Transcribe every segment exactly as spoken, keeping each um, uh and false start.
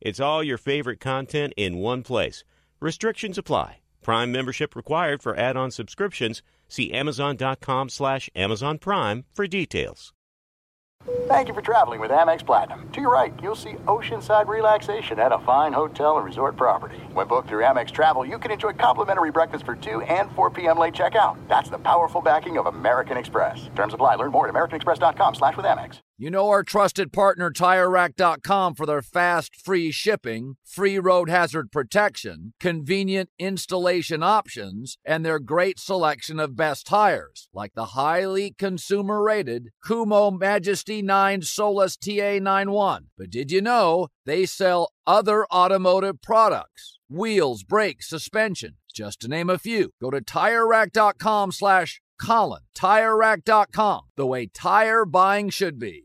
It's all your favorite content in one place. Restrictions apply. Prime membership required for add-on subscriptions. See Amazon.com slash Amazon Prime for details. Thank you for traveling with Amex Platinum. To your right, you'll see oceanside relaxation at a fine hotel and resort property. When booked through Amex Travel, you can enjoy complimentary breakfast for two and four p.m. late checkout. That's the powerful backing of American Express. Terms apply. Learn more at americanexpress.com slash with Amex. You know our trusted partner, Tire Rack dot com, for their fast, free shipping, free road hazard protection, convenient installation options, and their great selection of best tires, like the highly consumer-rated Kumho Majesty nine Solus T A ninety-one. But did you know they sell other automotive products? Wheels, brakes, suspension, just to name a few. Go to Tire Rack dot com slash Colin. Tire Rack dot com, the way tire buying should be.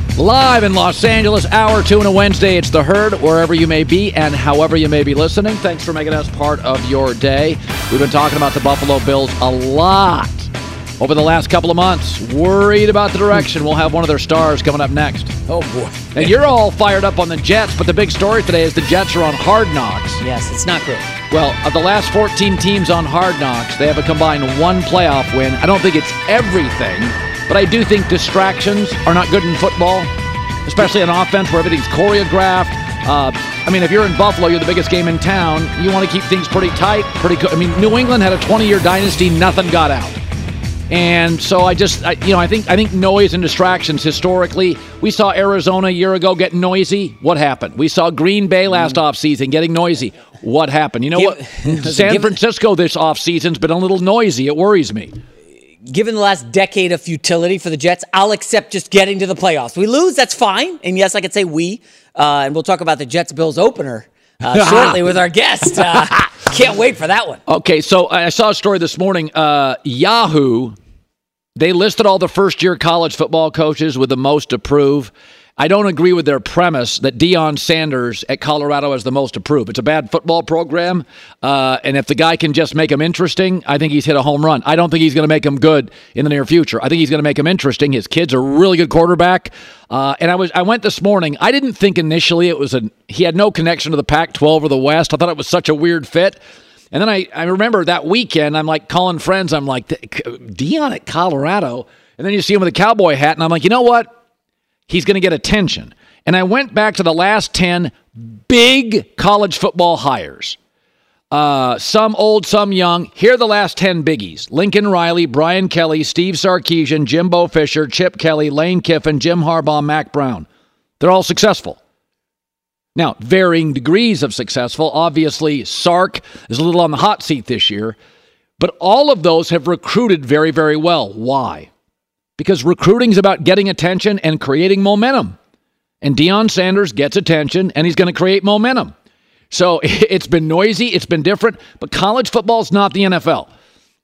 Live in Los Angeles, hour two on a Wednesday. It's The Herd, wherever you may be and however you may be listening. Thanks for making us part of your day. We've been talking about the Buffalo Bills a lot over the last couple of months. Worried about the direction. We'll have one of their stars coming up next. Oh, boy. And you're all fired up on the Jets, but the big story today is the Jets are on Hard Knocks. Yes, it's not good. Well, of the last fourteen teams on Hard Knocks, they have a combined one playoff win. I don't think it's everything, but I do think distractions are not good in football, especially on offense where everything's choreographed. Uh, I mean, if you're in Buffalo, you're the biggest game in town. You want to keep things pretty tight. Pretty. Co- I mean, New England had a twenty-year dynasty. Nothing got out. And so I just, I, you know, I think I think noise and distractions historically. We saw Arizona a year ago get noisy. What happened? We saw Green Bay last mm. offseason getting noisy. What happened? You know give, what? San Francisco this offseason's been a little noisy. It worries me. Given the last decade of futility for the Jets, I'll accept just getting to the playoffs. We lose, that's fine. And yes, I could say we. Uh, and we'll talk about the Jets-Bills opener uh, shortly with our guest. Uh, can't wait for that one. Okay, so I saw a story this morning. Uh, Yahoo, they listed all the first-year college football coaches with the most approve. I don't agree with their premise that Deion Sanders at Colorado has the most approved. It's a bad football program, uh, and if the guy can just make him interesting, I think he's hit a home run. I don't think he's going to make him good in the near future. I think he's going to make him interesting. His kid's a really good quarterback. Uh, and I was I went this morning. I didn't think initially it was a he had no connection to the Pac twelve or the West. I thought it was such a weird fit. And then I, I remember that weekend, I'm like calling friends. I'm like, Deion at Colorado. And then you see him with a cowboy hat, and I'm like, you know what? He's going to get attention. And I went back to the last ten big college football hires. Uh, some old, some young. Here are the last ten biggies. Lincoln Riley, Brian Kelly, Steve Sarkisian, Jimbo Fisher, Chip Kelly, Lane Kiffin, Jim Harbaugh, Mac Brown. They're all successful. Now, varying degrees of successful. Obviously, Sark is a little on the hot seat this year. But all of those have recruited very, very well. Why? Because recruiting is about getting attention and creating momentum. And Deion Sanders gets attention, and he's going to create momentum. So it's been noisy. It's been different. But college football is not the N F L.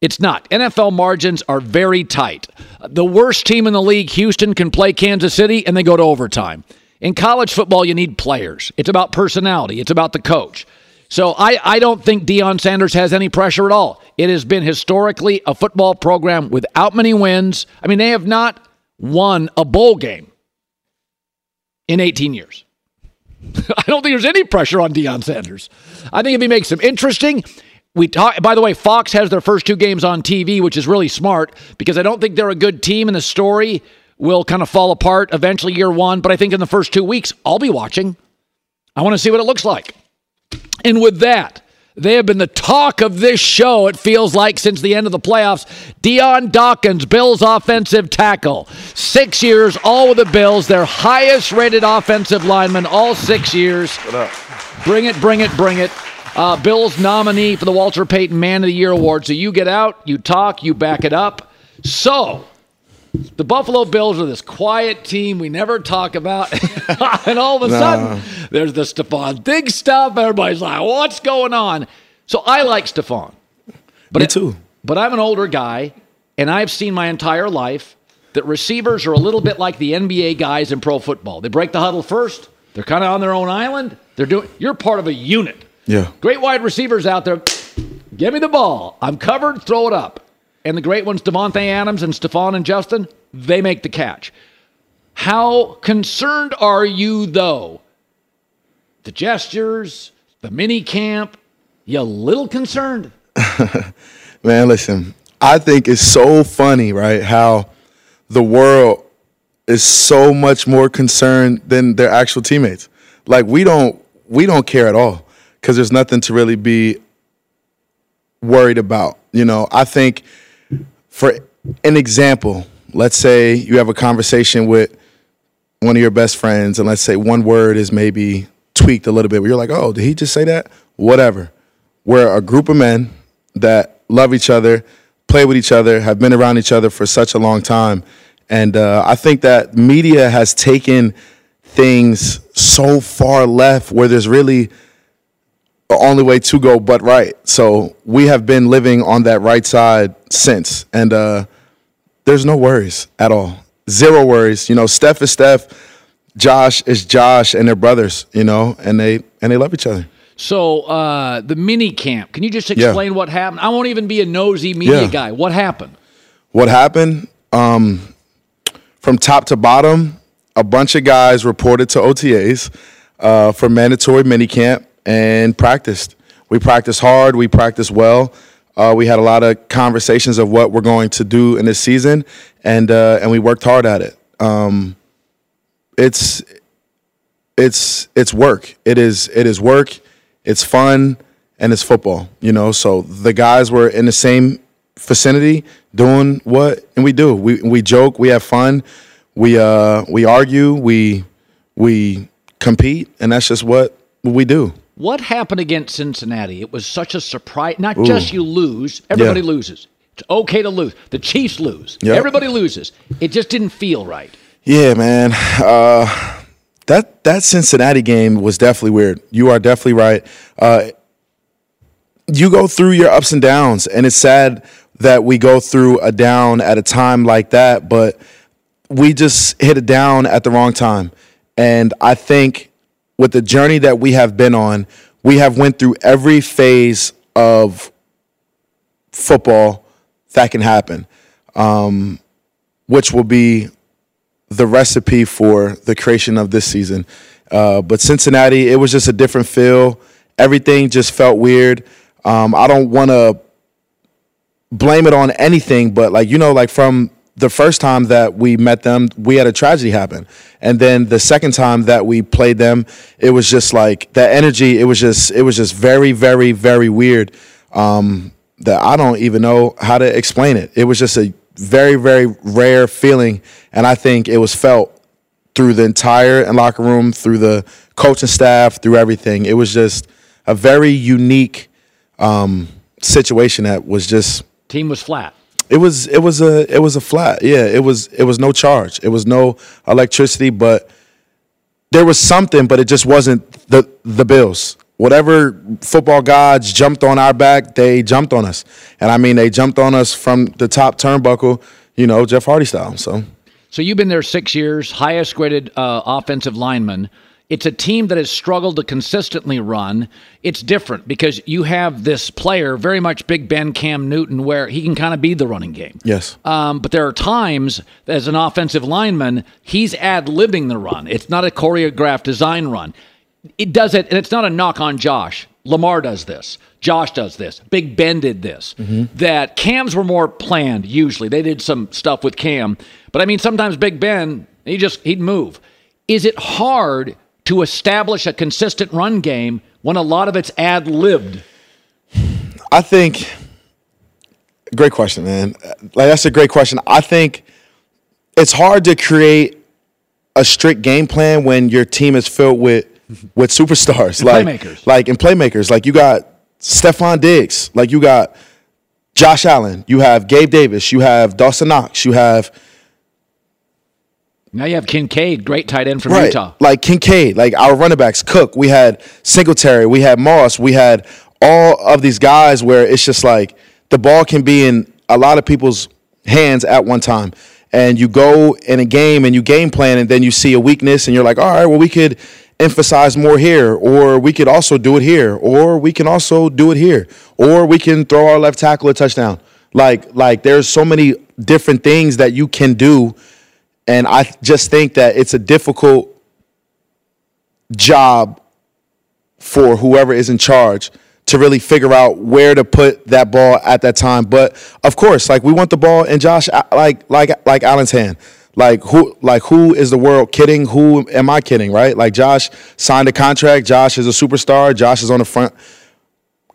It's not. N F L margins are very tight. The worst team in the league, Houston, can play Kansas City, and they go to overtime. In college football, you need players. It's about personality. It's about the coach. So I, I don't think Deion Sanders has any pressure at all. It has been historically a football program without many wins. I mean, they have not won a bowl game in eighteen years. I don't think there's any pressure on Deion Sanders. I think if he makes them interesting, we talk. By the way, Fox has their first two games on T V, which is really smart because I don't think they're a good team, and the story will kind of fall apart eventually year one. But I think in the first two weeks, I'll be watching. I want to see what it looks like. And with that, They have been the talk of this show, it feels like, since the end of the playoffs. Dion Dawkins, Bills offensive tackle. Six years, all with the Bills. Their highest-rated offensive lineman all six years. Bring it, bring it, bring it. Uh, Bills nominee for the Walter Payton Man of the Year Award. So you get out, you talk, you back it up. So the Buffalo Bills are this quiet team we never talk about. And all of a no. sudden, there's the Stefon Diggs stuff. Everybody's like, what's going on? So I like Stefon. But Me too. It, but I'm an older guy, and I've seen my entire life that receivers are a little bit like the N B A guys in pro football. They break the huddle first. They're kind of on their own island. They're doing. You're part of a unit. Yeah. Great wide receivers out there. Give me the ball. I'm covered. Throw it up. And the great ones, Devontae Adams and Stephon and Justin, they make the catch. How concerned are you, though? The gestures, the mini camp, you a little concerned? Man, listen, I think it's so funny, right, how the world is so much more concerned than their actual teammates. Like, we don't, we don't care at all. Because there's nothing to really be worried about. You know, I think for an example, let's say you have a conversation with one of your best friends, and let's say one word is maybe tweaked a little bit, where you're like, oh, did he just say that? Whatever. We're a group of men that love each other, play with each other, have been around each other for such a long time. And uh, I think that media has taken things so far left where there's really – the only way to go but right. So we have been living on that right side since. And uh, there's no worries at all. Zero worries. You know, Steph is Steph, Josh is Josh, and they're brothers, you know, and they and they love each other. So uh, the mini camp, can you just explain yeah. what happened? I won't even be a nosy media yeah. guy. What happened? What happened? Um, from top to bottom, a bunch of guys reported to O T As uh, for mandatory mini camp. And practiced. We practiced hard. We practiced well. Uh, we had a lot of conversations of what we're going to do in this season, and uh, and we worked hard at it. Um, it's it's it's work. It is it is work. It's fun, and it's football. You know, so the guys were in the same vicinity doing what, and we do. We we joke. We have fun. We uh we argue. We we compete, and that's just what we do. What happened against Cincinnati? It was such a surprise. Not Ooh. just you lose. Everybody yeah. loses. It's okay to lose. The Chiefs lose. Yep. Everybody loses. It just didn't feel right. Yeah, man. Uh, that that Cincinnati game was definitely weird. You are definitely right. Uh, you go through your ups and downs, and it's sad that we go through a down at a time like that, but we just hit a down at the wrong time. And I think with the journey that we have been on, we have went through every phase of football that can happen, um, which will be the recipe for the creation of this season. Uh, but Cincinnati, it was just a different feel. Everything just felt weird. Um, I don't want to blame it on anything, but, like, you know, like from the first time that we met them, we had a tragedy happen. And then the second time that we played them, it was just like that energy. It was just, it was just very, very, very weird. Um, that I don't even know how to explain it. It was just a very, very rare feeling. And I think it was felt through the entire locker room, through the coaching staff, through everything. It was just a very unique um, situation that was just. Team was flat. It was it was a it was a flat. Yeah, it was it was no charge. It was no electricity, but there was something, but it just wasn't the the Bills. Whatever football gods jumped on our back, they jumped on us. And I mean, they jumped on us from the top turnbuckle, you know, Jeff Hardy style. So So you've been there six years, highest graded uh, offensive lineman. It's a team that has struggled to consistently run. It's different because you have this player, very much Big Ben, Cam Newton, where he can kind of be the running game. Yes. Um, but there are times, as an offensive lineman, he's ad-libbing the run. It's not a choreographed design run. It does it, and it's not a knock on Josh. Lamar does this. Josh does this. Big Ben did this. Mm-hmm. That Cam's were more planned, usually. They did some stuff with Cam. But, I mean, sometimes Big Ben, he just, he'd move. Is it hard to establish a consistent run game when a lot of it's ad-libbed? I think – great question, man. Like, that's a great question. I think it's hard to create a strict game plan when your team is filled with with superstars. And like, playmakers. Like, and playmakers. Like, you got Stefon Diggs. Like, you got Josh Allen. You have Gabe Davis. You have Dawson Knox. You have – Now you have Kincaid, great tight end from right. Utah. Like Kincaid, like our running backs, Cook. We had Singletary. We had Moss. We had all of these guys where it's just like the ball can be in a lot of people's hands at one time. And you go in a game and you game plan and then you see a weakness and you're like, all right, well, we could emphasize more here, or we could also do it here, or we can also do it here, or we can throw our left tackle a touchdown. Like, like there's so many different things that you can do. And I just think that it's a difficult job for whoever is in charge to really figure out where to put that ball at that time. But of course, like we want the ball in Josh, like like like Allen's hand. Like who like who is the world kidding? Who am I kidding? Right? Like Josh signed a contract. Josh is a superstar. Josh is on the front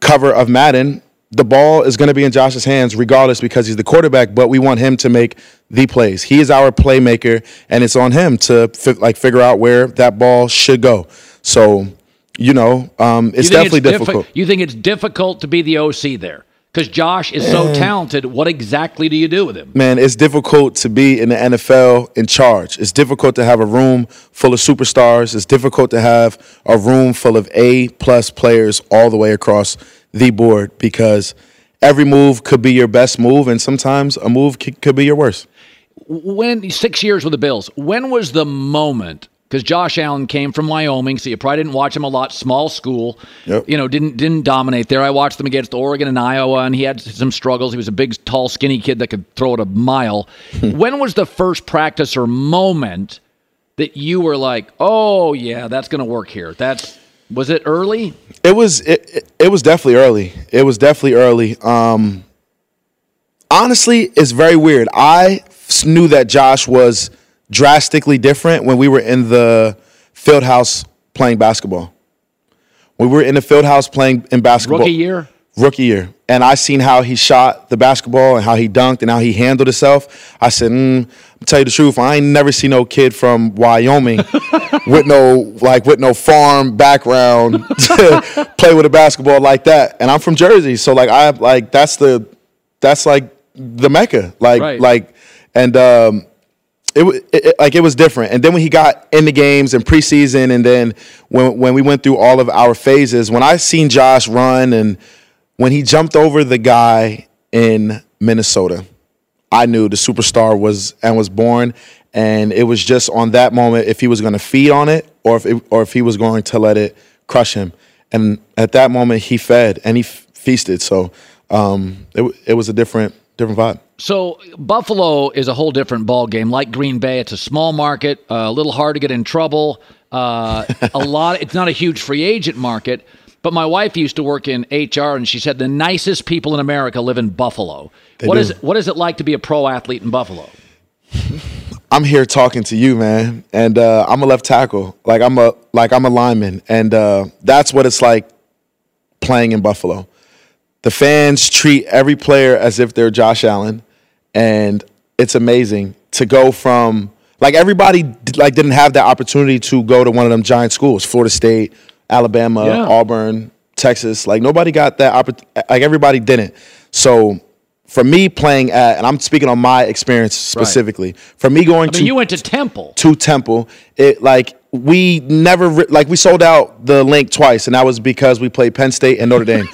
cover of Madden. The ball is going to be in Josh's hands regardless because he's the quarterback, but we want him to make the plays. He is our playmaker, and it's on him to fi- like figure out where that ball should go. So, you know, um, it's you definitely it's difficult. Diffi- you think it's difficult to be the O C there because Josh is man. so talented. What exactly do you do with him? Man, it's difficult to be in the N F L in charge. It's difficult to have a room full of superstars. It's difficult to have a room full of A-plus players all the way across the board because every move could be your best move, and sometimes a move c- could be your worst. When six years with the Bills, when was the moment? Because Josh Allen came from Wyoming, so you probably didn't watch him a lot. Small school, yep. you know, didn't didn't dominate there. I watched them against Oregon and Iowa, and he had some struggles. He was a big, tall, skinny kid that could throw it a mile. When was the first practice or moment that you were like, "Oh yeah, that's going to work here"? That's Was it early? It was it, it, it was definitely early. It was definitely early. Um, honestly, it's very weird. I knew that Josh was drastically different when we were in the field house playing basketball. We were in the field house playing in basketball. Rookie year? Rookie year. And I seen how he shot the basketball and how he dunked and how he handled himself. I said, mm, I'll tell you the truth, I ain't never seen no kid from Wyoming with no like with no farm background to play with a basketball like that. And I'm from Jersey, so like I like that's the that's like the Mecca, like right. like and um, it, it, it like it was different. And then when he got in the games and preseason, and then when when we went through all of our phases, when I seen Josh run and when he jumped over the guy in Minnesota, I knew the superstar was and was born, and it was just on that moment if he was going to feed on it or if it, or if he was going to let it crush him. And at that moment, he fed and he feasted. So um, it it was a different different vibe. So Buffalo is a whole different ball game. Like Green Bay, it's a small market, uh, a little hard to get in trouble. Uh, a lot. It's not a huge free agent market. But my wife used to work in H R, and she said the nicest people in America live in Buffalo. They what do. is what is it like to be a pro athlete in Buffalo? I'm here talking to you, man, and uh, I'm a left tackle, like I'm a like I'm a lineman, and uh, that's what it's like playing in Buffalo. The fans treat every player as if they're Josh Allen, and it's amazing to go from like everybody like didn't have that opportunity to go to one of them giant schools, Florida State, Alabama, yeah. Auburn, Texas. Like, nobody got that opportunity. Like, everybody didn't. So, for me playing at, and I'm speaking on my experience specifically, right. for me going I mean, to... you went to Temple. To Temple. It, like, we never... Like, we sold out the link twice, and that was because we played Penn State and Notre Dame.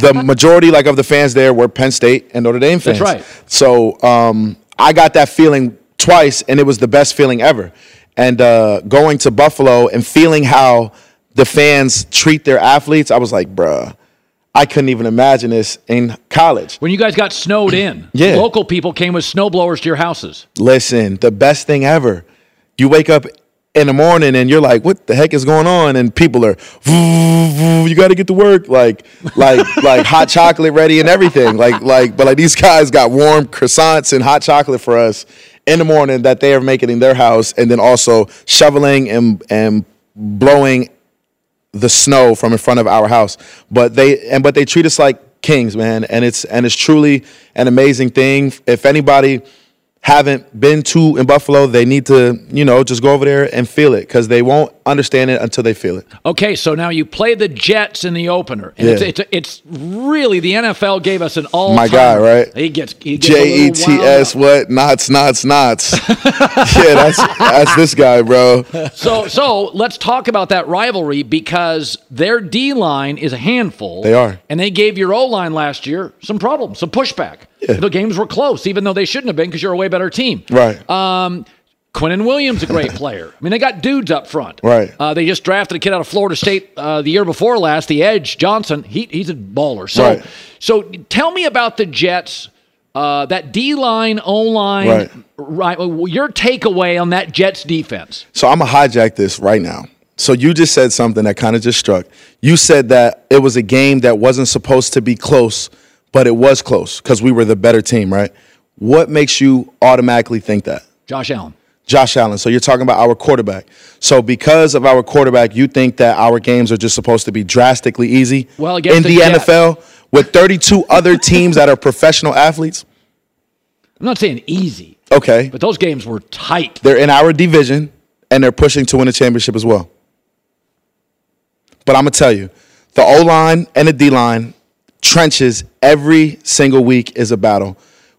The majority, like, of the fans there were Penn State and Notre Dame fans. That's right. So, um, I got that feeling twice, and it was the best feeling ever. And uh, going to Buffalo and feeling how... the fans treat their athletes. I was like, bruh, I couldn't even imagine this in college. When you guys got snowed in, yeah. local people came with snowblowers to your houses. Listen, the best thing ever. You wake up in the morning and you're like, what the heck is going on? And people are, you got to get to work. Like, like, like hot chocolate ready and everything. Like, like, but like these guys got warm croissants and hot chocolate for us in the morning that they are making in their house. And then also shoveling and, and blowing the snow from in front of our house, but they and but they treat us like kings, man. And it's and it's truly an amazing thing. If anybody haven't been to in Buffalo, they need to, you know, just go over there and feel it, because they won't understand it until they feel it. Okay, so now you play the Jets in the opener. And yeah. it's, it's it's really, the N F L gave us an all-time. My guy, right? He gets he gets J E T S, what? Knots, knots, knots. Yeah, that's that's this guy, bro. So so let's talk about that rivalry, because their D-line is a handful. They are. And they gave your O-line last year some problems, some pushback. Yeah. The games were close, even though they shouldn't have been, because you're a way better team. Right. Um, Quinnen Williams, a great player. I mean, they got dudes up front. Right. Uh, they just drafted a kid out of Florida State uh, the year before last, the edge, Johnson. He, he's a baller. So, right. so tell me about the Jets, uh, that D-line, O-line, right. Right, your takeaway on that Jets defense. So I'm going to hijack this right now. So you just said something that kind of just struck. You said that it was a game that wasn't supposed to be close, but it was close because we were the better team, right? What makes you automatically think that? Josh Allen. Josh Allen. So you're talking about our quarterback. So because of our quarterback, you think that our games are just supposed to be drastically easy? Well, in the, the N F L with thirty-two other teams that are professional athletes? I'm not saying easy. Okay. But those games were tight. They're in our division, and they're pushing to win a championship as well. But I'm going to tell you, the O-line and the D-line, trenches every single week is a battle.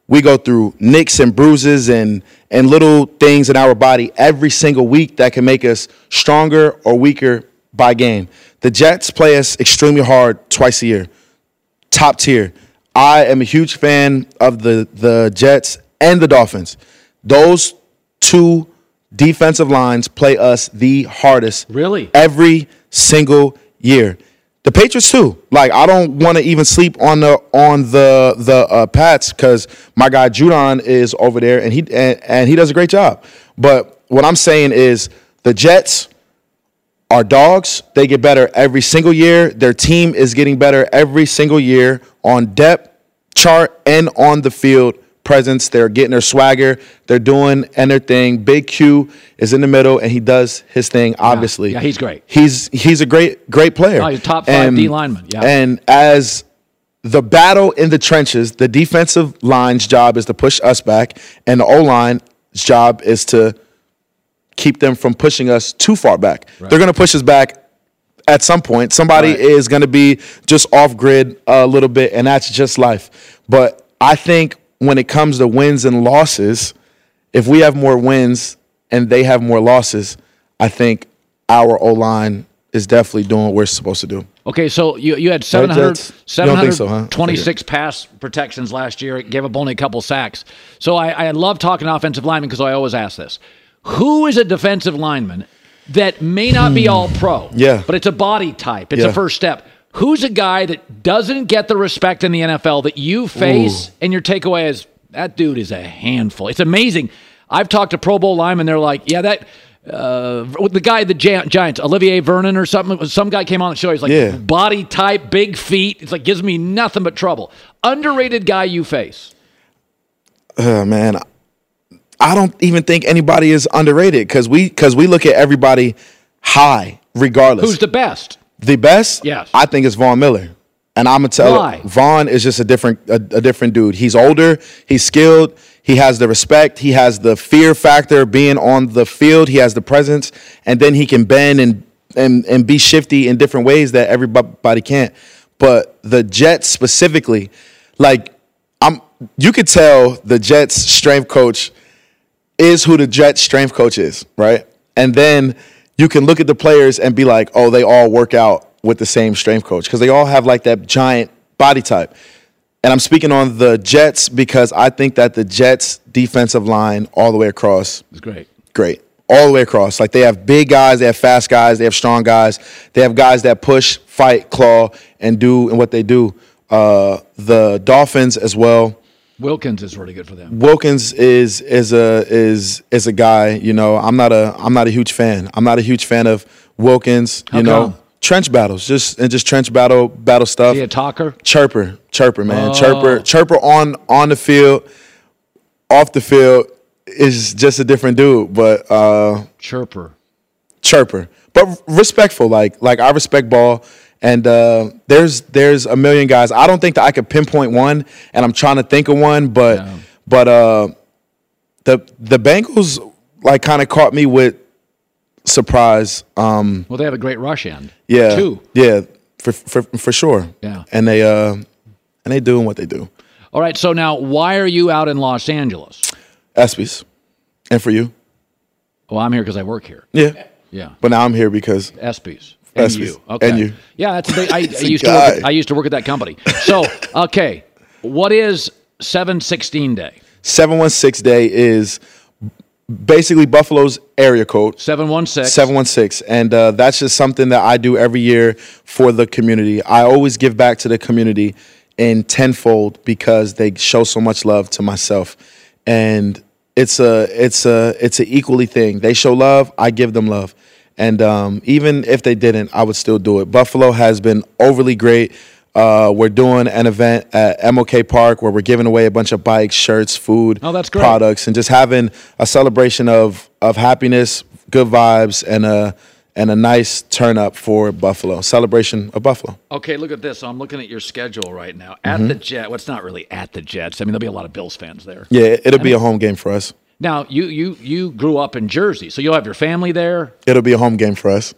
We go through nicks and bruises and and little things in our body every single week that can make us stronger or weaker by game. The Jets play us extremely hard twice a year, top tier. I am a huge fan of the, the Jets and the Dolphins. Those two defensive lines play us the hardest. Really? Every single year. The Patriots too. Like, I don't want to even sleep on the on the the uh, Pats, because my guy Judon is over there and he and, and he does a great job. But what I'm saying is the Jets are dogs. They get better every single year. Their team is getting better every single year on depth chart and on the field presence. They're getting their swagger. They're doing and their thing. Big Q is in the middle, and he does his thing, obviously. Yeah, yeah, he's great. He's he's a great, great player. No, he's a top five and, D lineman. Yeah. And as the battle in the trenches, the defensive line's job is to push us back, and the O-line's job is to keep them from pushing us too far back. Right. They're going to push us back at some point. Somebody right. is going to be just off-grid a little bit, and that's just life. But I think when it comes to wins and losses, if we have more wins and they have more losses, I think our O-line is definitely doing what we're supposed to do. Okay, so you you had seven hundred, seven twenty-six so, huh? pass protections last year. It gave up only a couple sacks. So I, I love talking offensive linemen, because I always ask this. Who is a defensive lineman that may not be all pro, yeah. but it's a body type, it's yeah. a first step? Who's a guy that doesn't get the respect in the N F L that you face, Ooh. and your takeaway is, that dude is a handful. It's amazing. I've talked to Pro Bowl linemen, they're like, yeah, that uh, – the guy, the Giants, Olivier Vernon or something, some guy came on the show, he's like, yeah. body type, big feet. It's like, gives me nothing but trouble. Underrated guy you face. Oh, uh, man. I don't even think anybody is underrated, because we, because we look at everybody high regardless. Who's the best? The best, yes. I think, is Von Miller. And I'm going to tell you, Von is just a different a, a different dude. He's older. He's skilled. He has the respect. He has the fear factor of being on the field. He has the presence. And then he can bend and, and, and be shifty in different ways that everybody can't. But the Jets specifically, like, I'm, you could tell the Jets' strength coach is who the Jets' strength coach is, right? And then you can look at the players and be like, oh, they all work out with the same strength coach, because they all have like that giant body type. And I'm speaking on the Jets because I think that the Jets' defensive line all the way across is great. Great. All the way across. Like, they have big guys, they have fast guys, they have strong guys. They have guys that push, fight, claw, and do and what they do. Uh, the Dolphins as well. Wilkins is really good for them. Wilkins is is a is is a guy, you know, I'm not a I'm not a huge fan. I'm not a huge fan of Wilkins, you How know. Come? Trench battles, just and just trench battle battle stuff. Is he a talker? Chirper, chirper, man. Oh. Chirper, chirper on on the field, off the field is just a different dude, but uh chirper. Chirper. But respectful, like like I respect ball. And uh, there's there's a million guys. I don't think that I could pinpoint one, and I'm trying to think of one, but yeah. but uh, the the Bengals like kind of caught me with surprise. Um, well, they have a great rush end. Yeah, too. Yeah, for for for sure. Yeah, and they uh, and they doing what they do. All right. So now, why are you out in Los Angeles? ESPYs, and for you. Well, I'm here because I work here. Yeah, yeah. But now I'm here because ESPYs. And S- you. Okay. And you. Yeah, that's the thing. I, I, used to work at, I used to work at that company. So, okay, what is seven sixteen day? seven sixteen day is basically Buffalo's area code. seven one six seven one six And uh, that's just something that I do every year for the community. I always give back to the community in tenfold because they show so much love to myself. And it's a it's a, it's an equally thing. They show love, I give them love. And um, even if they didn't, I would still do it. Buffalo has been overly great. Uh, we're doing an event at M L K Park where we're giving away a bunch of bikes, shirts, food, oh, that's great. products, and just having a celebration of of happiness, good vibes, and a and a nice turn up for Buffalo. Celebration of Buffalo. Okay, look at this. So I'm looking at your schedule right now. At mm-hmm. the Jets. Well, it's not really at the Jets. I mean, there'll be a lot of Bills fans there. Yeah, it'll I be mean- a home game for us. Now, you, you you grew up in Jersey, so you'll have your family there. It'll be a home game for us.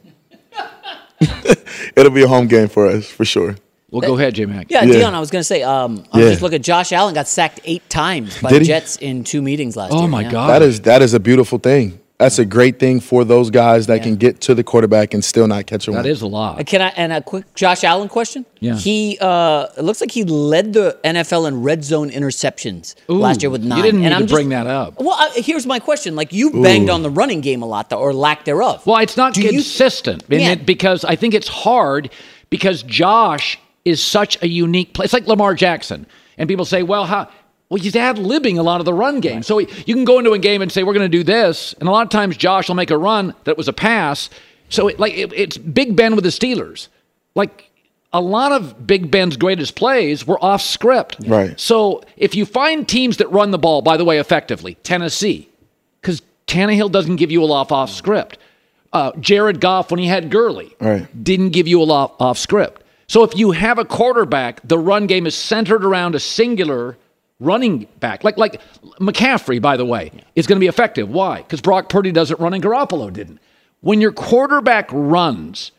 It'll be a home game for us, for sure. Well, go ahead, J-Mac. Yeah, yeah. Dion, I was going to say, um, I was yeah. just looking, Josh Allen got sacked eight times by Did the Jets he? in two meetings last oh year. Oh, my yeah. God. That is that is a beautiful thing. That's a great thing for those guys that yeah. can get to the quarterback and still not catch a one. That is a lot. Can I and a quick Josh Allen question? Yeah, he uh, it looks like he led the N F L in red zone interceptions Ooh, last year with nine. You didn't need and to I'm bring just, that up. Well, I, here's my question: like you banged Ooh. on the running game a lot, though, or lack thereof. Well, it's not Do consistent you, in it because I think it's hard because Josh is such a unique player. It's like Lamar Jackson, and people say, "Well, how?" Well, he's ad-libbing a lot of the run game. So he, you can go into a game and say, we're going to do this. And a lot of times Josh will make a run that was a pass. So it, like it, it's Big Ben with the Steelers. Like a lot of Big Ben's greatest plays were off script. Right. So if you find teams that run the ball, by the way, effectively, Tennessee, because Tannehill doesn't give you a lot off script. Uh, Jared Goff, when he had Gurley, right. didn't give you a lot off script. So if you have a quarterback, the run game is centered around a singular running back, like like McCaffrey, by the way, yeah. is going to be effective. Why? Because Brock Purdy doesn't run and Garoppolo didn't. When your quarterback runs,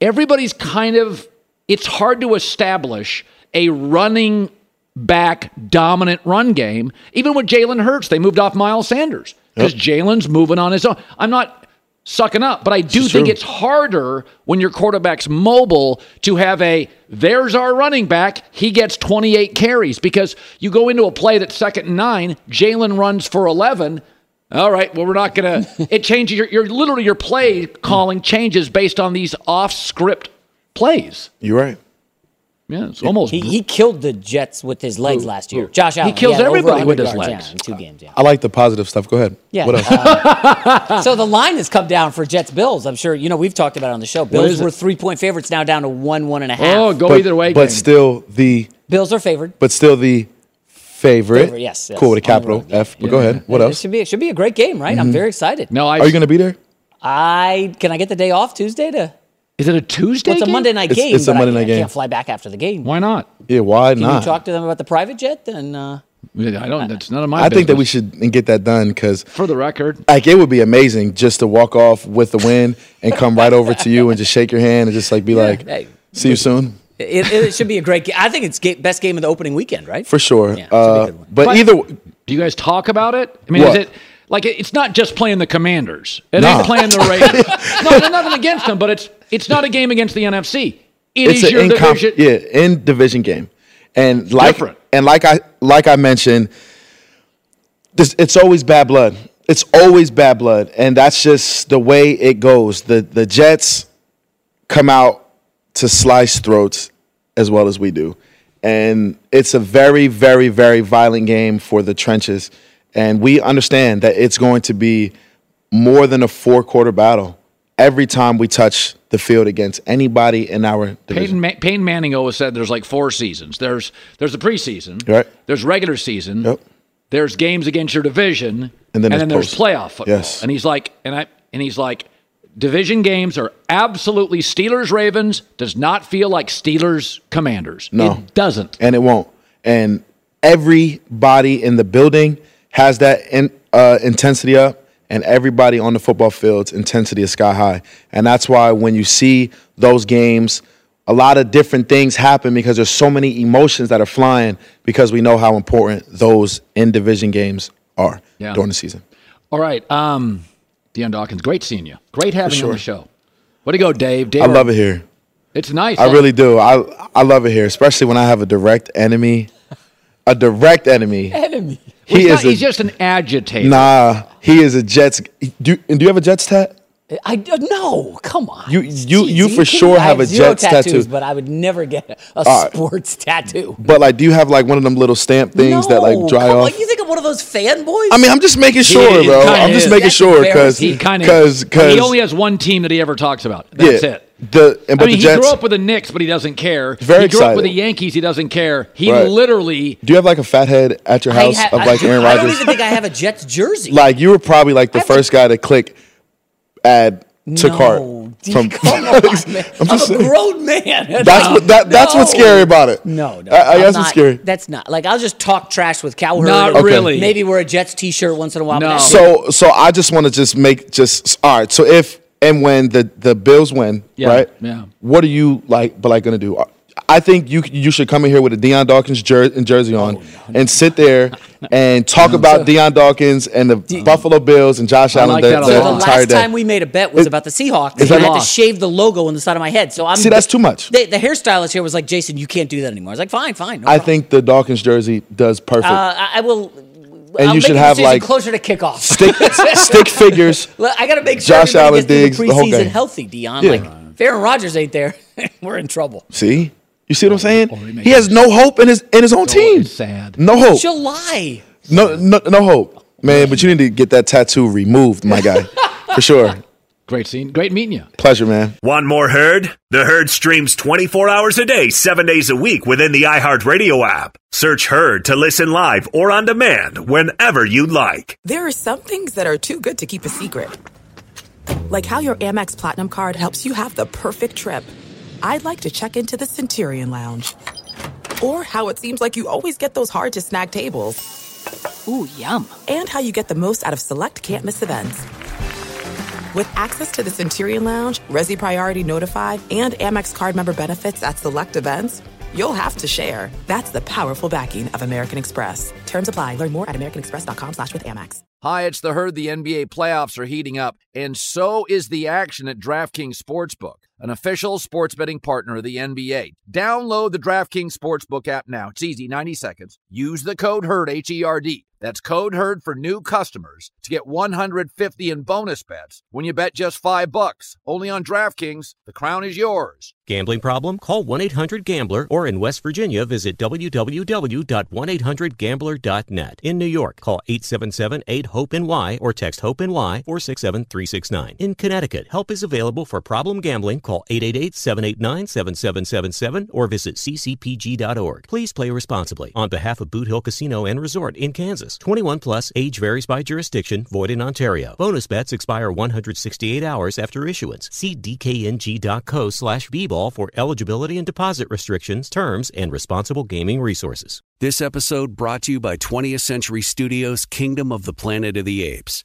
everybody's kind of, it's hard to establish a running back dominant run game. Even with Jalen Hurts, they moved off Miles Sanders because yep. Jalen's moving on his own. I'm not sucking up, but I do it's think true. it's harder when your quarterback's mobile to have a, there's our running back, he gets twenty-eight carries, because you go into a play that's second and nine, Jalen runs for eleven, all right, well, we're not going to, it changes, your, your literally your play calling changes based on these off-script plays. You're right. Yeah, it's almost. He, he killed the Jets with his legs ooh, last year. Ooh. Josh Allen. He kills yeah, everybody with his legs. In two games, yeah. I like the positive stuff. Go ahead. Yeah. What else? Uh, so the line has come down for Jets Bills. I'm sure, you know, we've talked about it on the show. Bills were three-point favorites, now down to one, one and a half. Oh, go but, either way. But game. still the. Bills are favored. But still the favorite. favorite yes, yes. Cool, with a capital road, F. Yeah. But go ahead. Yeah. What else? It should be, it should be a great game, right? Mm-hmm. I'm very excited. No, I, Are you going to be there? I Can I get the day off Tuesday to. Is it a Tuesday well, it's a game? Monday night game. It's, it's a Monday I, night I game. I can't fly back after the game. Why not? Yeah, why Can not? Can you talk to them about the private jet? Then uh, yeah, I don't. That's none of my. I business. think that we should get that done because, for the record, like it would be amazing just to walk off with the win and come right over to you and just shake your hand and just like be yeah, like, hey, see you soon. It, it should be a great game. I think it's ga- best game of the opening weekend, right? For sure. Yeah, uh, but, but either, do you guys talk about it? I mean, what? is it? Like, it's not just playing the Commanders. It no. ain't playing the Raiders. No, there's nothing against them, but it's it's not a game against the N F C. It it's is your incom- division. Yeah, in division game. And it's like different. And like I like I mentioned, this, it's always bad blood. It's always bad blood. And that's just the way it goes. The the Jets come out to slice throats as well as we do. And it's a very, very, very violent game for the trenches. And we understand that it's going to be more than a four-quarter battle every time we touch the field against anybody in our division. Peyton, Ma- Peyton Manning always said there's like four seasons. There's there's the preseason. Right. There's regular season. Yep. There's games against your division. And then, and there's, then there's playoff football. Yes. And he's like, and I and he's like, division games are absolutely Steelers-Ravens does not feel like Steelers-Commanders. No. It doesn't. And it won't. And everybody in the building has that in, uh, intensity up, and everybody on the football field's intensity is sky high. And that's why when you see those games, a lot of different things happen because there's so many emotions that are flying because we know how important those in-division games are yeah. during the season. All right. Um, Dion Dawkins, great seeing you. Great having sure. you on the show. Way to go, Dave. Dave I love it here. It's nice. I eh? really do. I I love it here, especially when I have a direct enemy. A direct enemy. Enemy. He is not, a, he's just an agitator. Nah, he is a Jets. Do, do you have a Jets tat? I no, come on. You you Jeez, you for sure have a Jets tattoos, tattoo, but I would never get a, a uh, sports tattoo. But like, do you have like one of them little stamp things no, that like dry come off? Like, you think I'm one of those fanboys? I mean, I'm just making sure, he, bro. I'm just is. making That's sure because because he only has one team that he ever talks about. That's yeah. it. The, and, but I mean, the Jets, he grew up with the Knicks, but he doesn't care. Very he grew excited. up with the Yankees, he doesn't care. He right. literally... Do you have like a fat head at your house ha- of like Aaron Rodgers? I don't even think I have a Jets jersey. Like, you were probably like the I first guy to click add to no, cart. From, come on, man. I'm, I'm a saying. grown man. That's, no, what, that, that's no. what's scary about it. No, no. I, I guess it's scary. That's not. Like, I'll just talk trash with Cowherd. Not okay. really. Maybe wear a Jets t-shirt once in a while. No. So, so I just want to just make just... All right, so if... And when the, the Bills win, yeah, right? Yeah. What are you like? But like, gonna do? I think you you should come in here with a Dion Dawkins jer- jersey on oh, no, no, and sit there and talk no, about so, Dion Dawkins and the D- Buffalo Bills and Josh I Allen. Like that the, the, the last day. time we made a bet was it, about the Seahawks. And I had to shave the logo on the side of my head. So I'm see that's too much. They, the hairstylist here was like, Jason, you can't do that anymore. I was like, fine, fine. No I problem. think the Dawkins jersey does perfect. Uh, I, I will. And I'll you should have like closer to kickoff. Stick, stick figures. I gotta make sure Josh Allen Diggs the, the whole game healthy. Dion, yeah. like if Aaron Rodgers ain't there, we're in trouble. See, you see what I'm saying? He has no hope in his in his own so team. Sad. No hope. July. No, no, no hope, man. But you need to get that tattoo removed, my guy, for sure. Great scene. Great meeting you. Pleasure, man. Want more Herd? The Herd streams twenty-four hours a day, seven days a week within the iHeartRadio app. Search Herd to listen live or on demand whenever you like. There are some things that are too good to keep a secret. Like how your Amex Platinum card helps you have the perfect trip. I'd like to check into the Centurion Lounge. Or how it seems like you always get those hard-to-snag tables. Ooh, yum. And how you get the most out of select can't-miss events. With access to the Centurion Lounge, Resi Priority Notified, and Amex card member benefits at select events, you'll have to share. That's the powerful backing of American Express. Terms apply. Learn more at americanexpress.com slash with Amex. Hi, it's The Herd. The N B A playoffs are heating up, and so is the action at DraftKings Sportsbook, an official sports betting partner of the N B A. Download the DraftKings Sportsbook app now. It's easy, ninety seconds. Use the code HERD, H E R D. That's code HERD for new customers to get one hundred fifty in bonus bets when you bet just five bucks. Only on DraftKings, the crown is yours. Gambling problem? Call one eight hundred gambler or in West Virginia, visit w w w dot one eight hundred gambler dot net. In New York, call eight seven seven eight hope N Y or text HOPE-NY four six seven three six nine. In Connecticut, help is available for problem gambling. Call eight eight eight seven eight nine seven seven seven seven or visit c c p g dot org. Please play responsibly. On behalf of Boot Hill Casino and Resort in Kansas, twenty-one plus, age varies by jurisdiction, void in Ontario. Bonus bets expire one hundred sixty-eight hours after issuance. See dkng.co slash bball for eligibility and deposit restrictions, terms, and responsible gaming resources. This episode brought to you by twentieth century studios' Kingdom of the Planet of the Apes.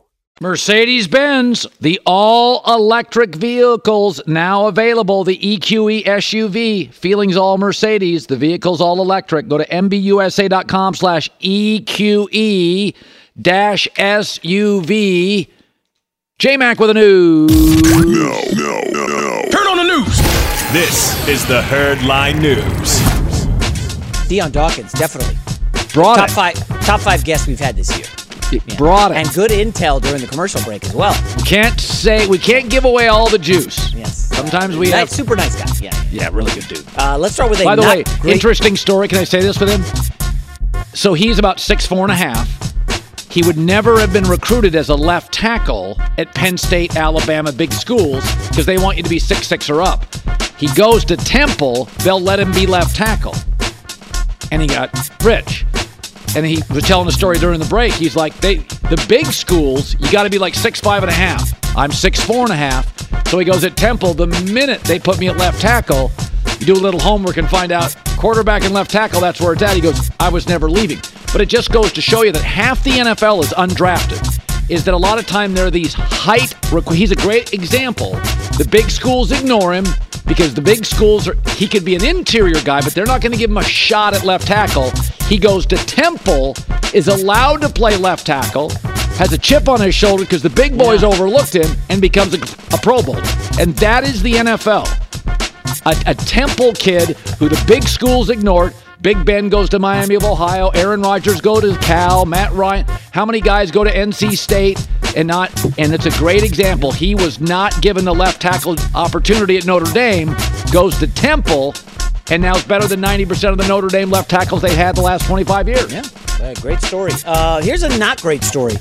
Mercedes-Benz, the all-electric vehicles now available, the E Q E S U V. Feelings all Mercedes, the vehicle's all-electric. Go to mbusa.com slash EQE dash SUV. J-Mac with the news. No, no, no, no. Turn on the news. This is the Herdline News. Dion Dawkins, definitely. Brought top it. five, top five guests we've had this year. Yeah. Brought it. And good intel during the commercial break as well. We can't say, we can't give away all the juice. Yes. Sometimes we nice, have. Super nice guy. Yeah. Yeah, really good dude. Uh, let's start with a. By the way, great... interesting story. Can I say this with him? So he's about six foot four and a half. He would never have been recruited as a left tackle at Penn State, Alabama, big schools, because they want you to be six six or up. He goes to Temple, they'll let him be left tackle. And he got rich. And he was telling a story during the break. He's like, they, the big schools, you got to be like six five and a half. I'm six four and a half. So he goes at Temple. The minute they put me at left tackle, you do a little homework and find out quarterback and left tackle, that's where it's at. He goes, I was never leaving. But it just goes to show you that half the N F L is undrafted. Is that a lot of time there are these height requ- He's a great example. The big schools ignore him. Because the big schools, are he could be an interior guy, but they're not going to give him a shot at left tackle. He goes to Temple, is allowed to play left tackle, has a chip on his shoulder because the big boys yeah. overlooked him, and becomes a, a Pro Bowler. And that is the N F L. A, a Temple kid who the big schools ignored. Big Ben goes to Miami of Ohio. Aaron Rodgers go to Cal. Matt Ryan. How many guys go to N C State? And not, and it's a great example. He was not given the left tackle opportunity at Notre Dame, goes to Temple, and now is better than ninety percent of the Notre Dame left tackles they've had the last twenty-five years. Yeah, uh, great story. Uh, here's a not great story.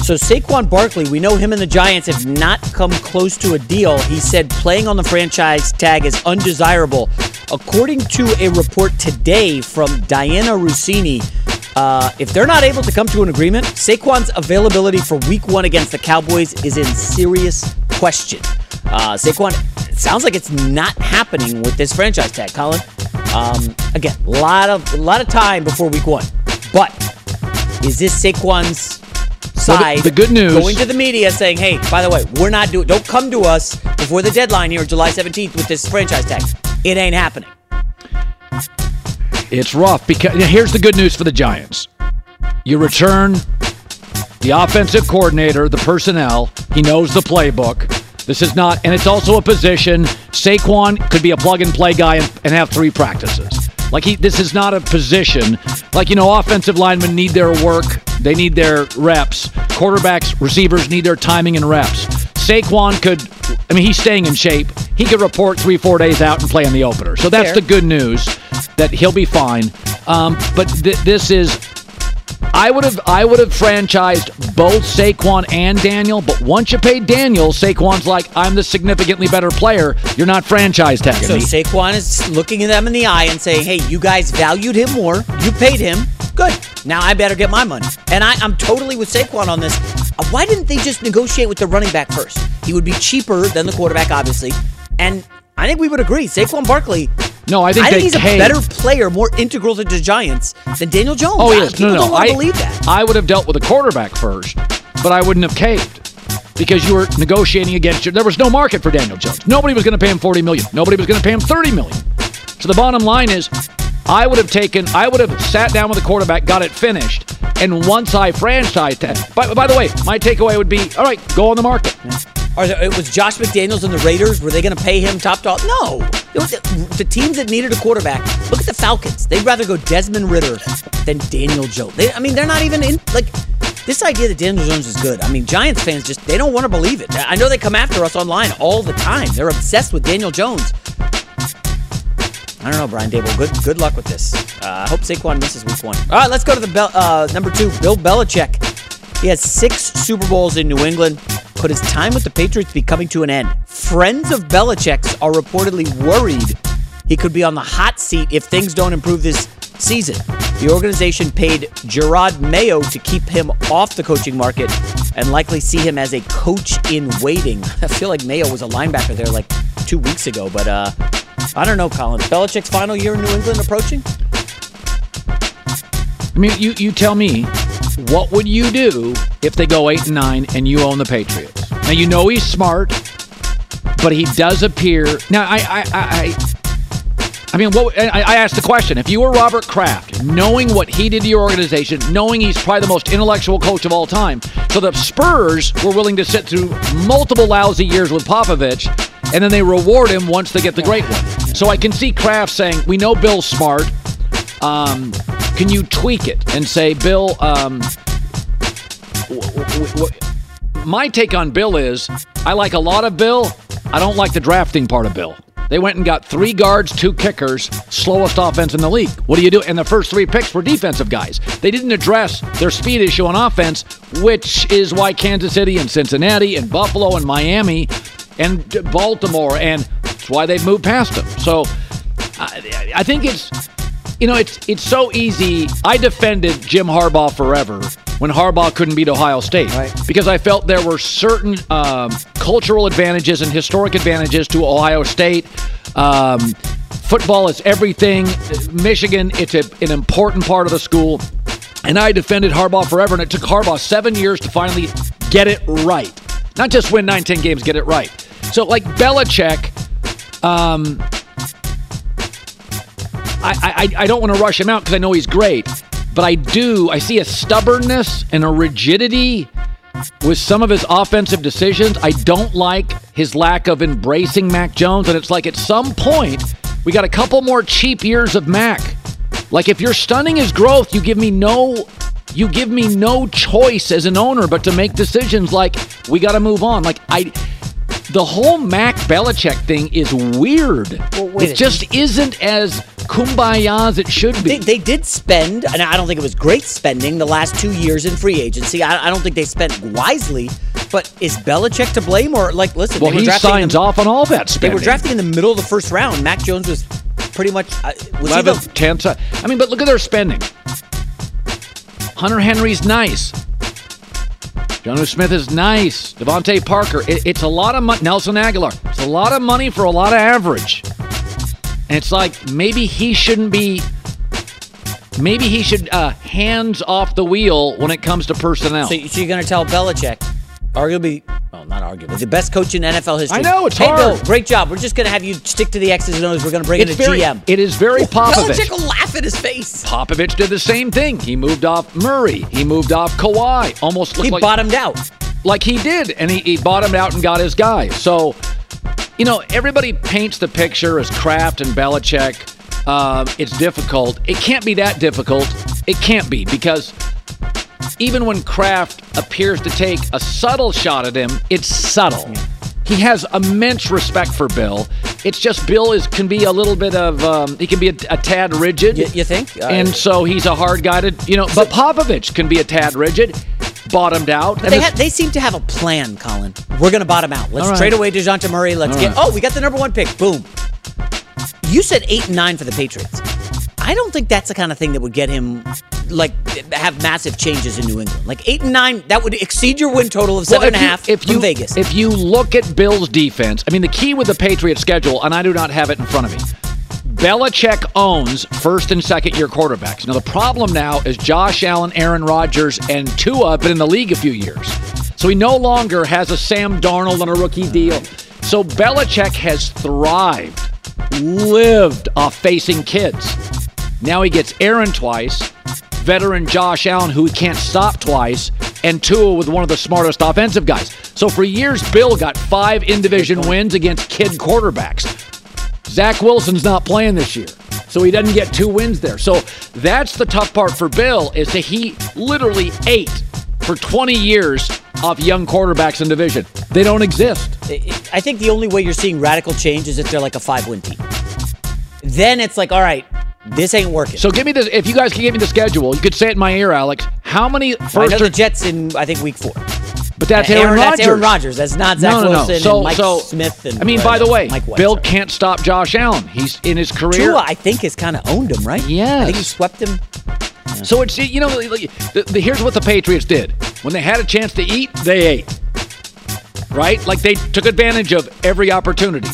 So Saquon Barkley, we know him and the Giants have not come close to a deal. He said playing on the franchise tag is undesirable. According to a report today from Diana Rossini, Uh, if they're not able to come to an agreement, Saquon's availability for week one against the Cowboys is in serious question. Uh, Saquon, it sounds like it's not happening with this franchise tag, Colin. Um, again, a lot of, lot of time before week one. But is this Saquon's side well, the, the good news. going to the media saying, hey, by the way, we're not doing, don't come to us before the deadline here, July seventeenth, with this franchise tag. It ain't happening. It's rough because here's the good news for the Giants. You return the offensive coordinator, the personnel. He knows the playbook. This is not, and it's also a position. Saquon could be a plug-and-play guy and, and have three practices. Like, he, this is not a position. Like, you know, offensive linemen need their work. They need their reps. Quarterbacks, receivers need their timing and reps. Saquon could, I mean, he's staying in shape. He could report three, four days out and play in the opener. So that's Fair. the good news. That he'll be fine, um, but th- this is. I would have I would have franchised both Saquon and Daniel, but once you pay Daniel, Saquon's like, I'm the significantly better player. You're not franchise tagging me. So Saquon is looking at them in the eye and saying, hey, you guys valued him more. You paid him. Good. Now I better get my money. And I, I'm totally with Saquon on this. Why didn't they just negotiate with the running back first? He would be cheaper than the quarterback, obviously. And I think we would agree, Saquon Barkley. No, I think, I think they he's caved. a better player, more integral to the Giants than Daniel Jones. Oh, yes. People no, no, don't want to believe that. I would have dealt with a quarterback first, but I wouldn't have caved because you were negotiating against your. There was no market for Daniel Jones. Nobody was going to pay him forty million dollars. Nobody was going to pay him thirty million dollars. So the bottom line is I would have taken, I would have sat down with a quarterback, got it finished, and once I franchised that. By, by the way, my takeaway would be, all right, go on the market. Yeah. Are there, it was Josh McDaniels and the Raiders. Were they going to pay him top dollar? No. It was the, the teams that needed a quarterback. Look at the Falcons. They'd rather go Desmond Ridder than Daniel Jones. They, I mean, they're not even in, like, this idea that Daniel Jones is good. I mean, Giants fans just, they don't want to believe it. I know they come after us online all the time. They're obsessed with Daniel Jones. I don't know, Brian Dable. Good good luck with this. Uh, I hope Saquon misses week one. All right, let's go to the Bel- uh, number two, Bill Belichick. He has six Super Bowls in New England. Could his time with the Patriots be coming to an end? Friends of Belichick's are reportedly worried he could be on the hot seat if things don't improve this season. The organization paid Gerard Mayo to keep him off the coaching market and likely see him as a coach in waiting. I feel like Mayo was a linebacker there like two weeks ago, but uh, I don't know, Colin. Belichick's final year in New England approaching? I mean, you, you tell me. What would you do if they go eight and nine and you own the Patriots? Now, you know he's smart, but he does appear. Now, I, I, I, I mean, what? I, I asked the question: if you were Robert Kraft, knowing what he did to your organization, knowing he's probably the most intellectual coach of all time, so the Spurs were willing to sit through multiple lousy years with Popovich, and then they reward him once they get the great one. So I can see Kraft saying, "We know Bill's smart." Um. Can you tweak it and say, Bill, um, my take on Bill is I like a lot of Bill. I don't like the drafting part of Bill. They went and got three guards, two kickers, slowest offense in the league. What do you do? And the first three picks were defensive guys. They didn't address their speed issue on offense, which is why Kansas City and Cincinnati and Buffalo and Miami and Baltimore, and that's why they've moved past them. So I, I think it's, you know, it's it's so easy. I defended Jim Harbaugh forever when Harbaugh couldn't beat Ohio State, right, because I felt there were certain um, cultural advantages and historic advantages to Ohio State. Um, football is everything. Michigan, it's a, an important part of the school. And I defended Harbaugh forever, and it took Harbaugh seven years to finally get it right. Not just win nine, ten games, get it right. So, like Belichick, um, I, I, I don't want to rush him out because I know he's great. But I do, I see a stubbornness and a rigidity with some of his offensive decisions. I don't like his lack of embracing Mac Jones. And it's like at some point, we got a couple more cheap years of Mac. Like if you're stunning his growth, you give me no, you give me no choice as an owner but to make decisions like we got to move on. Like I, the whole Mac Belichick thing is weird. Well, it just isn't as kumbaya as it should be. They, they did spend, and I don't think it was great spending, the last two years in free agency. I, I don't think they spent wisely, but is Belichick to blame? Or, like, listen, well, he signs off on all that spending. They were drafting in the middle of the first round. Mac Jones was pretty much... Uh, was eleventh, tenth. I mean, but look at their spending. Hunter Henry's nice. Jonnu Smith is nice. Devontae Parker. It, it's a lot of money. Nelson Aguilar. It's a lot of money for a lot of average. And it's like, maybe he shouldn't be, maybe he should uh, hands off the wheel when it comes to personnel. So, so you're going to tell Belichick, arguably, well, not arguably, the best coach in N F L history. I know, it's hey, hard. Hey, Bill, great job. We're just going to have you stick to the X's and O's. We're going to bring it's in a very, G M. It is very Popovich. Belichick will laugh at his face. Popovich did the same thing. He moved off Murray. He moved off Kawhi. Almost looked he like... He bottomed out. Like he did, and he, he bottomed out and got his guy. So... You know, everybody paints the picture as Kraft and Belichick. Uh, it's difficult. It can't be that difficult. It can't be, because even when Kraft appears to take a subtle shot at him, it's subtle. He has immense respect for Bill. It's just Bill is can be a little bit of, um, he can be a, a tad rigid. You, you think? Uh, and so he's a hard guy to, you know, but Popovich can be a tad rigid. Bottomed out. But they, ha- they seem to have a plan, Colin. We're going to bottom out. Let's right. trade away DeJounte Murray. Let's All get... Right. Oh, we got the number one pick. Boom. You said eight and nine for the Patriots. I don't think that's the kind of thing that would get him, like, have massive changes in New England. Like, eight and nine, that would exceed your win total of seven well, and a half you, if from you, Vegas. If you look at Bill's defense, I mean, the key with the Patriots schedule, and I do not have it in front of me, Belichick owns first and second year quarterbacks. Now, the problem now is Josh Allen, Aaron Rodgers, and Tua have been in the league a few years. So he no longer has a Sam Darnold on a rookie deal. So Belichick has thrived, lived off facing kids. Now he gets Aaron twice, veteran Josh Allen, who he can't stop twice, and Tua with one of the smartest offensive guys. So for years, Bill got five in-division wins against kid quarterbacks. Zach Wilson's not playing this year, so he doesn't get two wins there. So that's the tough part for Bill, is that he literally ate for twenty years off young quarterbacks in division. They don't exist. I think the only way you're seeing radical change is if they're like a five-win team. Then it's like, all right, this ain't working. So give me this. If you guys can give me the schedule, you could say it in my ear, Alex. How many first? I know the Jets in, I think, week four. But that's Aaron, Aaron Rodgers. That's Aaron Rodgers. That's not Zach no, no, no. Wilson so, and Mike so, Smith. And I mean, uh, by the way, Mike White, Bill sorry. can't stop Josh Allen. He's in his career. Tua, I think, has kind of owned him, right? Yeah. I think he swept him. Yeah. So, it's you know, the, the, here's what the Patriots did. When they had a chance to eat, they ate. Right? Like, they took advantage of every opportunity.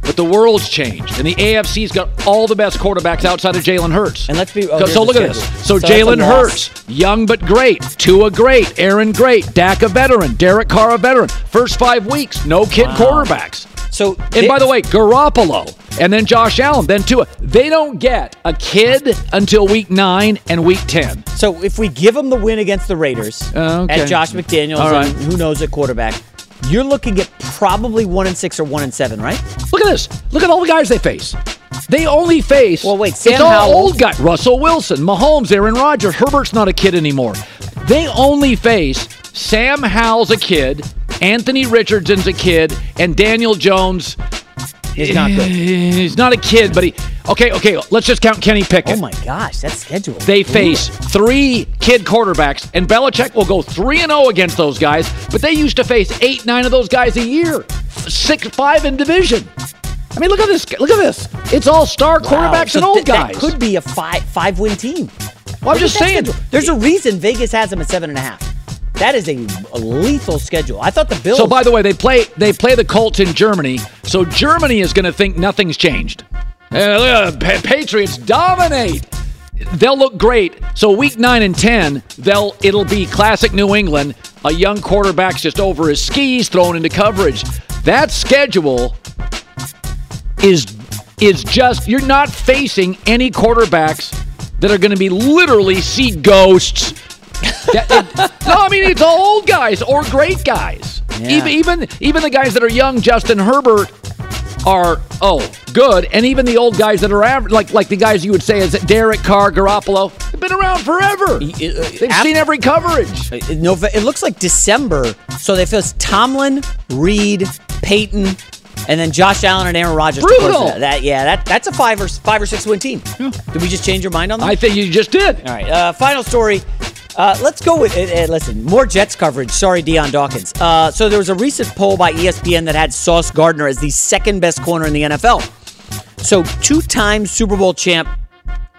But the world's changed, and the A F C's got all the best quarterbacks outside of Jalen Hurts. And let's be oh, so, so look at this. So, so Jalen Hurts, young but great. Tua great. Aaron great. Dak a veteran. Derek Carr a veteran. First five weeks, no kid wow. quarterbacks. So, and they, by the way, Garoppolo, and then Josh Allen, then Tua. They don't get a kid until week nine and week ten. So if we give them the win against the Raiders uh, okay. at Josh McDaniels right. and who knows at quarterback, you're looking at probably one and six or one and seven, right? Look at this. Look at all the guys they face. They only face. Well, wait. Sam it's all old guys. Russell Wilson, Mahomes, Aaron Rodgers. Herbert's not a kid anymore. They only face Sam Howell's a kid, Anthony Richardson's a kid, and Daniel Jones is not good. He's not a kid, but he... Okay, okay, let's just count Kenny Pickett. Oh, my gosh, that's scheduled. They face three kid quarterbacks, and Belichick will go three and oh against those guys, but they used to face eight, nine of those guys a year, six, five in division. I mean, look at this. Look at this. It's all star wow. quarterbacks so and old th- guys. That could be a five, five-win team. Well, I'm just saying. Schedule. There's a reason Vegas has them at seven and a half. That is a, a lethal schedule. I thought the Bills... So, by the way, they play they play the Colts in Germany, so Germany is going to think nothing's changed. Uh, Patriots dominate. They'll look great. So week nine and ten, they'll it'll be classic New England. A young quarterback's just over his skis, thrown into coverage. That schedule is is just, you're not facing any quarterbacks that are going to be literally see ghosts. that, it, no, I mean, it's all old guys or great guys. Yeah. Even, even even the guys that are young, Justin Herbert, are, oh, good. And even the old guys that are average, like like the guys you would say is Derek Carr, Garoppolo, they've been around forever. It, uh, they've after, seen every coverage. It, no, it looks like December. So they face Tomlin, Reed, Peyton, and then Josh Allen and Aaron Rodgers. Brutal. That, that, yeah, that, that's a five or five or six win team. Yeah. Did we just change your mind on that? I think you just did. All right, uh, final story. Uh, let's go with it. Uh, listen, more Jets coverage. Sorry, Dion Dawkins. Uh, so there was a recent poll by E S P N that had Sauce Gardner as the second best corner in the N F L. So two-time Super Bowl champ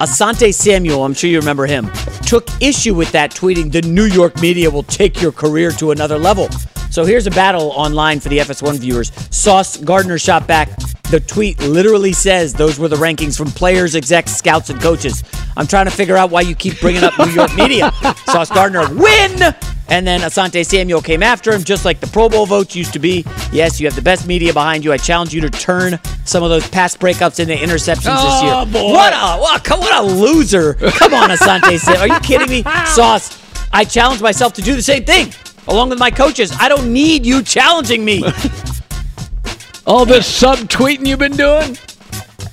Asante Samuel, I'm sure you remember him, took issue with that, tweeting, "The New York media will take your career to another level." So here's a battle online for the F S one viewers. Sauce Gardner shot back. The tweet literally says those were the rankings from players, execs, scouts, and coaches. I'm trying to figure out why you keep bringing up New York media. Sauce Gardner, win! And then Asante Samuel came after him, just like the Pro Bowl votes used to be. Yes, you have the best media behind you. I challenge you to turn some of those pass breakups into interceptions oh, this year. Oh, boy. What a, what a loser. Come on, Asante Samuel. Are you kidding me? Sauce, I challenge myself to do the same thing, along with my coaches. I don't need you challenging me. All this sub-tweeting you've been doing?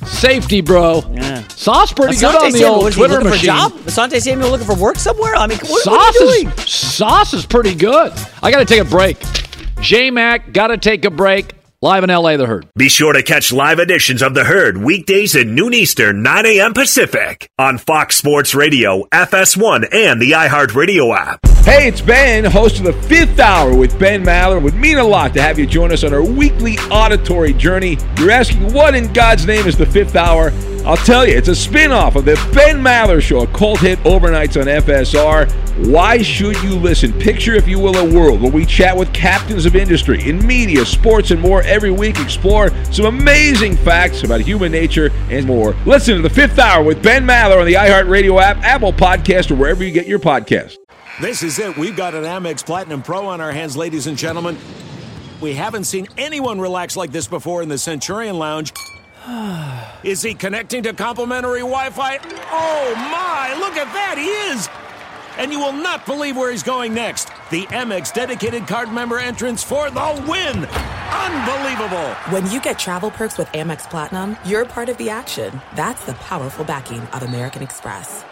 Safety, bro. Yeah. Sauce pretty Asante good on the Samuel, old Twitter machine. For job? Asante Samuel looking for work somewhere? I mean, what, Sauce what are you doing? Is, Sauce is pretty good. I got to take a break. J-Mac, got to take a break. Live in L A, The Herd. Be sure to catch live editions of The Herd weekdays at noon Eastern, nine a.m. Pacific on Fox Sports Radio, F S one, and the iHeartRadio app. Hey, it's Ben, host of The Fifth Hour with Ben Maller. It would mean a lot to have you join us on our weekly auditory journey. You're asking, what in God's name is The Fifth Hour? I'll tell you, it's a spin-off of The Ben Maller Show, a cult hit overnights on F S R. Why should you listen? Picture, if you will, a world where we chat with captains of industry in media, sports, and more every week. Explore some amazing facts about human nature and more. Listen to The Fifth Hour with Ben Maller on the iHeartRadio app, Apple Podcast, or wherever you get your podcasts. This is it. We've got an Amex Platinum Pro on our hands, ladies and gentlemen. We haven't seen anyone relax like this before in the Centurion Lounge. Is he connecting to complimentary Wi-Fi? Oh, my. Look at that. He is. And you will not believe where he's going next. The Amex dedicated card member entrance for the win. Unbelievable. When you get travel perks with Amex Platinum, you're part of the action. That's the powerful backing of American Express.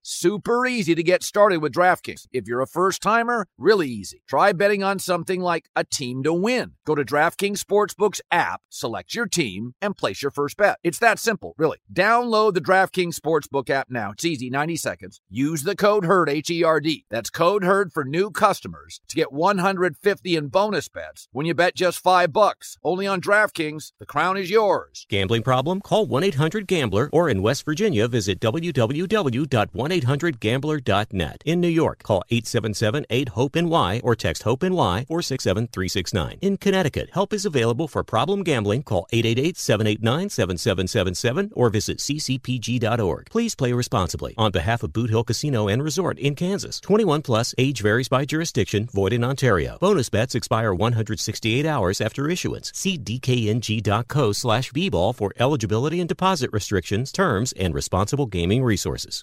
Super easy to get started with DraftKings. If you're a first-timer, really easy. Try betting on something like a team to win. Go to DraftKings Sportsbook's app, select your team, and place your first bet. It's that simple, really. Download the DraftKings Sportsbook app now. It's easy, ninety seconds. Use the code HERD, H E R D. That's code HERD for new customers to get one hundred fifty in bonus bets when you bet just five bucks. Only on DraftKings, the crown is yours. Gambling problem? Call one eight hundred gambler or in West Virginia, visit w w w dot one eight hundred gambler dot com. one eight hundred gambler dot net. In New York, call eight seven seven eight hope N Y or text HOPE-NY four six seven three six nine. In Connecticut, help is available for problem gambling. Call eight eight eight seven eight nine seven seven seven seven or visit c c p g dot org. Please play responsibly. On behalf of Boot Hill Casino and Resort in Kansas, twenty-one plus, age varies by jurisdiction, void in Ontario. Bonus bets expire one hundred sixty-eight hours after issuance. See dkng.co slash bball for eligibility and deposit restrictions, terms, and responsible gaming resources.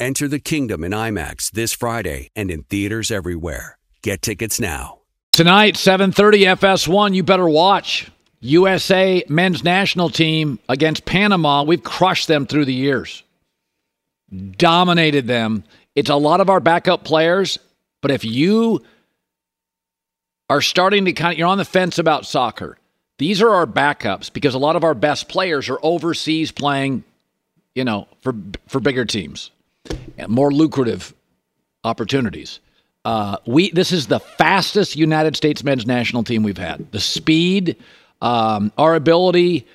Enter the kingdom in IMAX this Friday and in theaters everywhere. Get tickets now. Tonight, seven thirty F S one, you better watch. U S A men's national team against Panama. We've crushed them through the years. Dominated them. It's a lot of our backup players, but if you are starting to kind of, you're on the fence about soccer, these are our backups because a lot of our best players are overseas playing, you know, for for bigger teams and more lucrative opportunities. Uh, we this is the fastest United States men's national team we've had. The speed, um, our ability,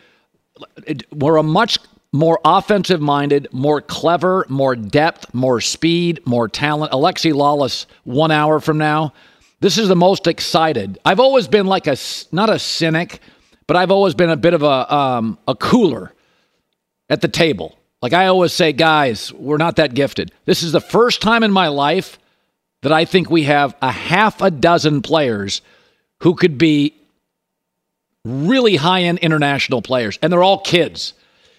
it, we're a much more offensive-minded, more clever, more depth, more speed, more talent. Alexi Lalas, one hour from now. This is the most excited. I've always been like a, not a cynic, but I've always been a bit of a um, a cooler at the table. Like I always say, guys, we're not that gifted. This is the first time in my life that I think we have a half a dozen players who could be really high-end international players, and they're all kids.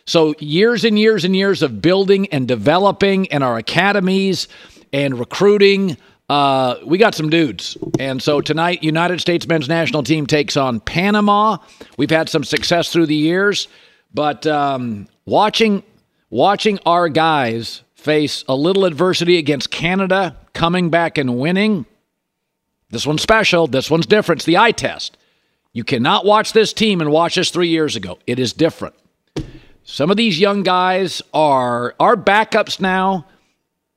So years and years and years of building and developing in our academies and recruiting, uh, we got some dudes. And so tonight, United States men's national team takes on Panama. We've had some success through the years, but um, watching watching our guys face a little adversity against Canada, coming back and winning, this one's special, this one's different. It's the eye test. You cannot watch this team and watch us three years ago. It is different. Some of these young guys are our backups now.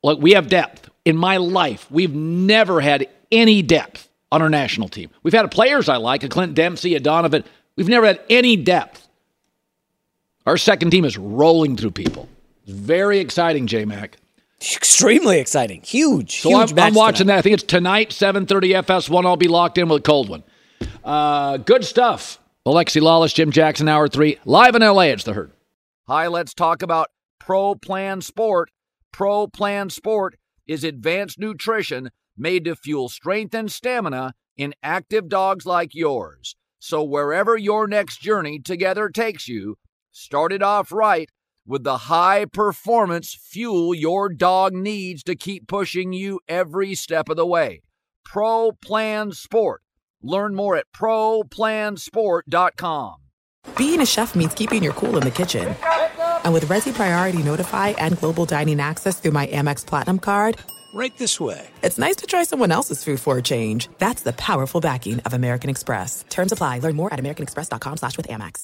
Look, we have depth. In my life, we've never had any depth on our national team. We've had players I like, a Clint Dempsey, a Donovan. We've never had any depth. Our second team is rolling through people. It's very exciting, J-Mac. Extremely exciting. Huge, so huge I'm, match I'm watching tonight. That. I think it's tonight, seven thirty F S one. I'll be locked in with a cold one. Uh, good stuff. Alexi Lalas, Jim Jackson, Hour three. Live in L A, it's The Herd. Hi, let's talk about Pro Plan Sport. Pro Plan Sport is advanced nutrition made to fuel strength and stamina in active dogs like yours. So wherever your next journey together takes you, start it off right with the high-performance fuel your dog needs to keep pushing you every step of the way. Pro Plan Sport. Learn more at pro plan sport dot com. Being a chef means keeping your cool in the kitchen. And with Resi Priority Notify and Global Dining Access through my Amex Platinum card... Right this way. It's nice to try someone else's food for a change. That's the powerful backing of American Express. Terms apply. Learn more at americanexpress.com slash with Amex.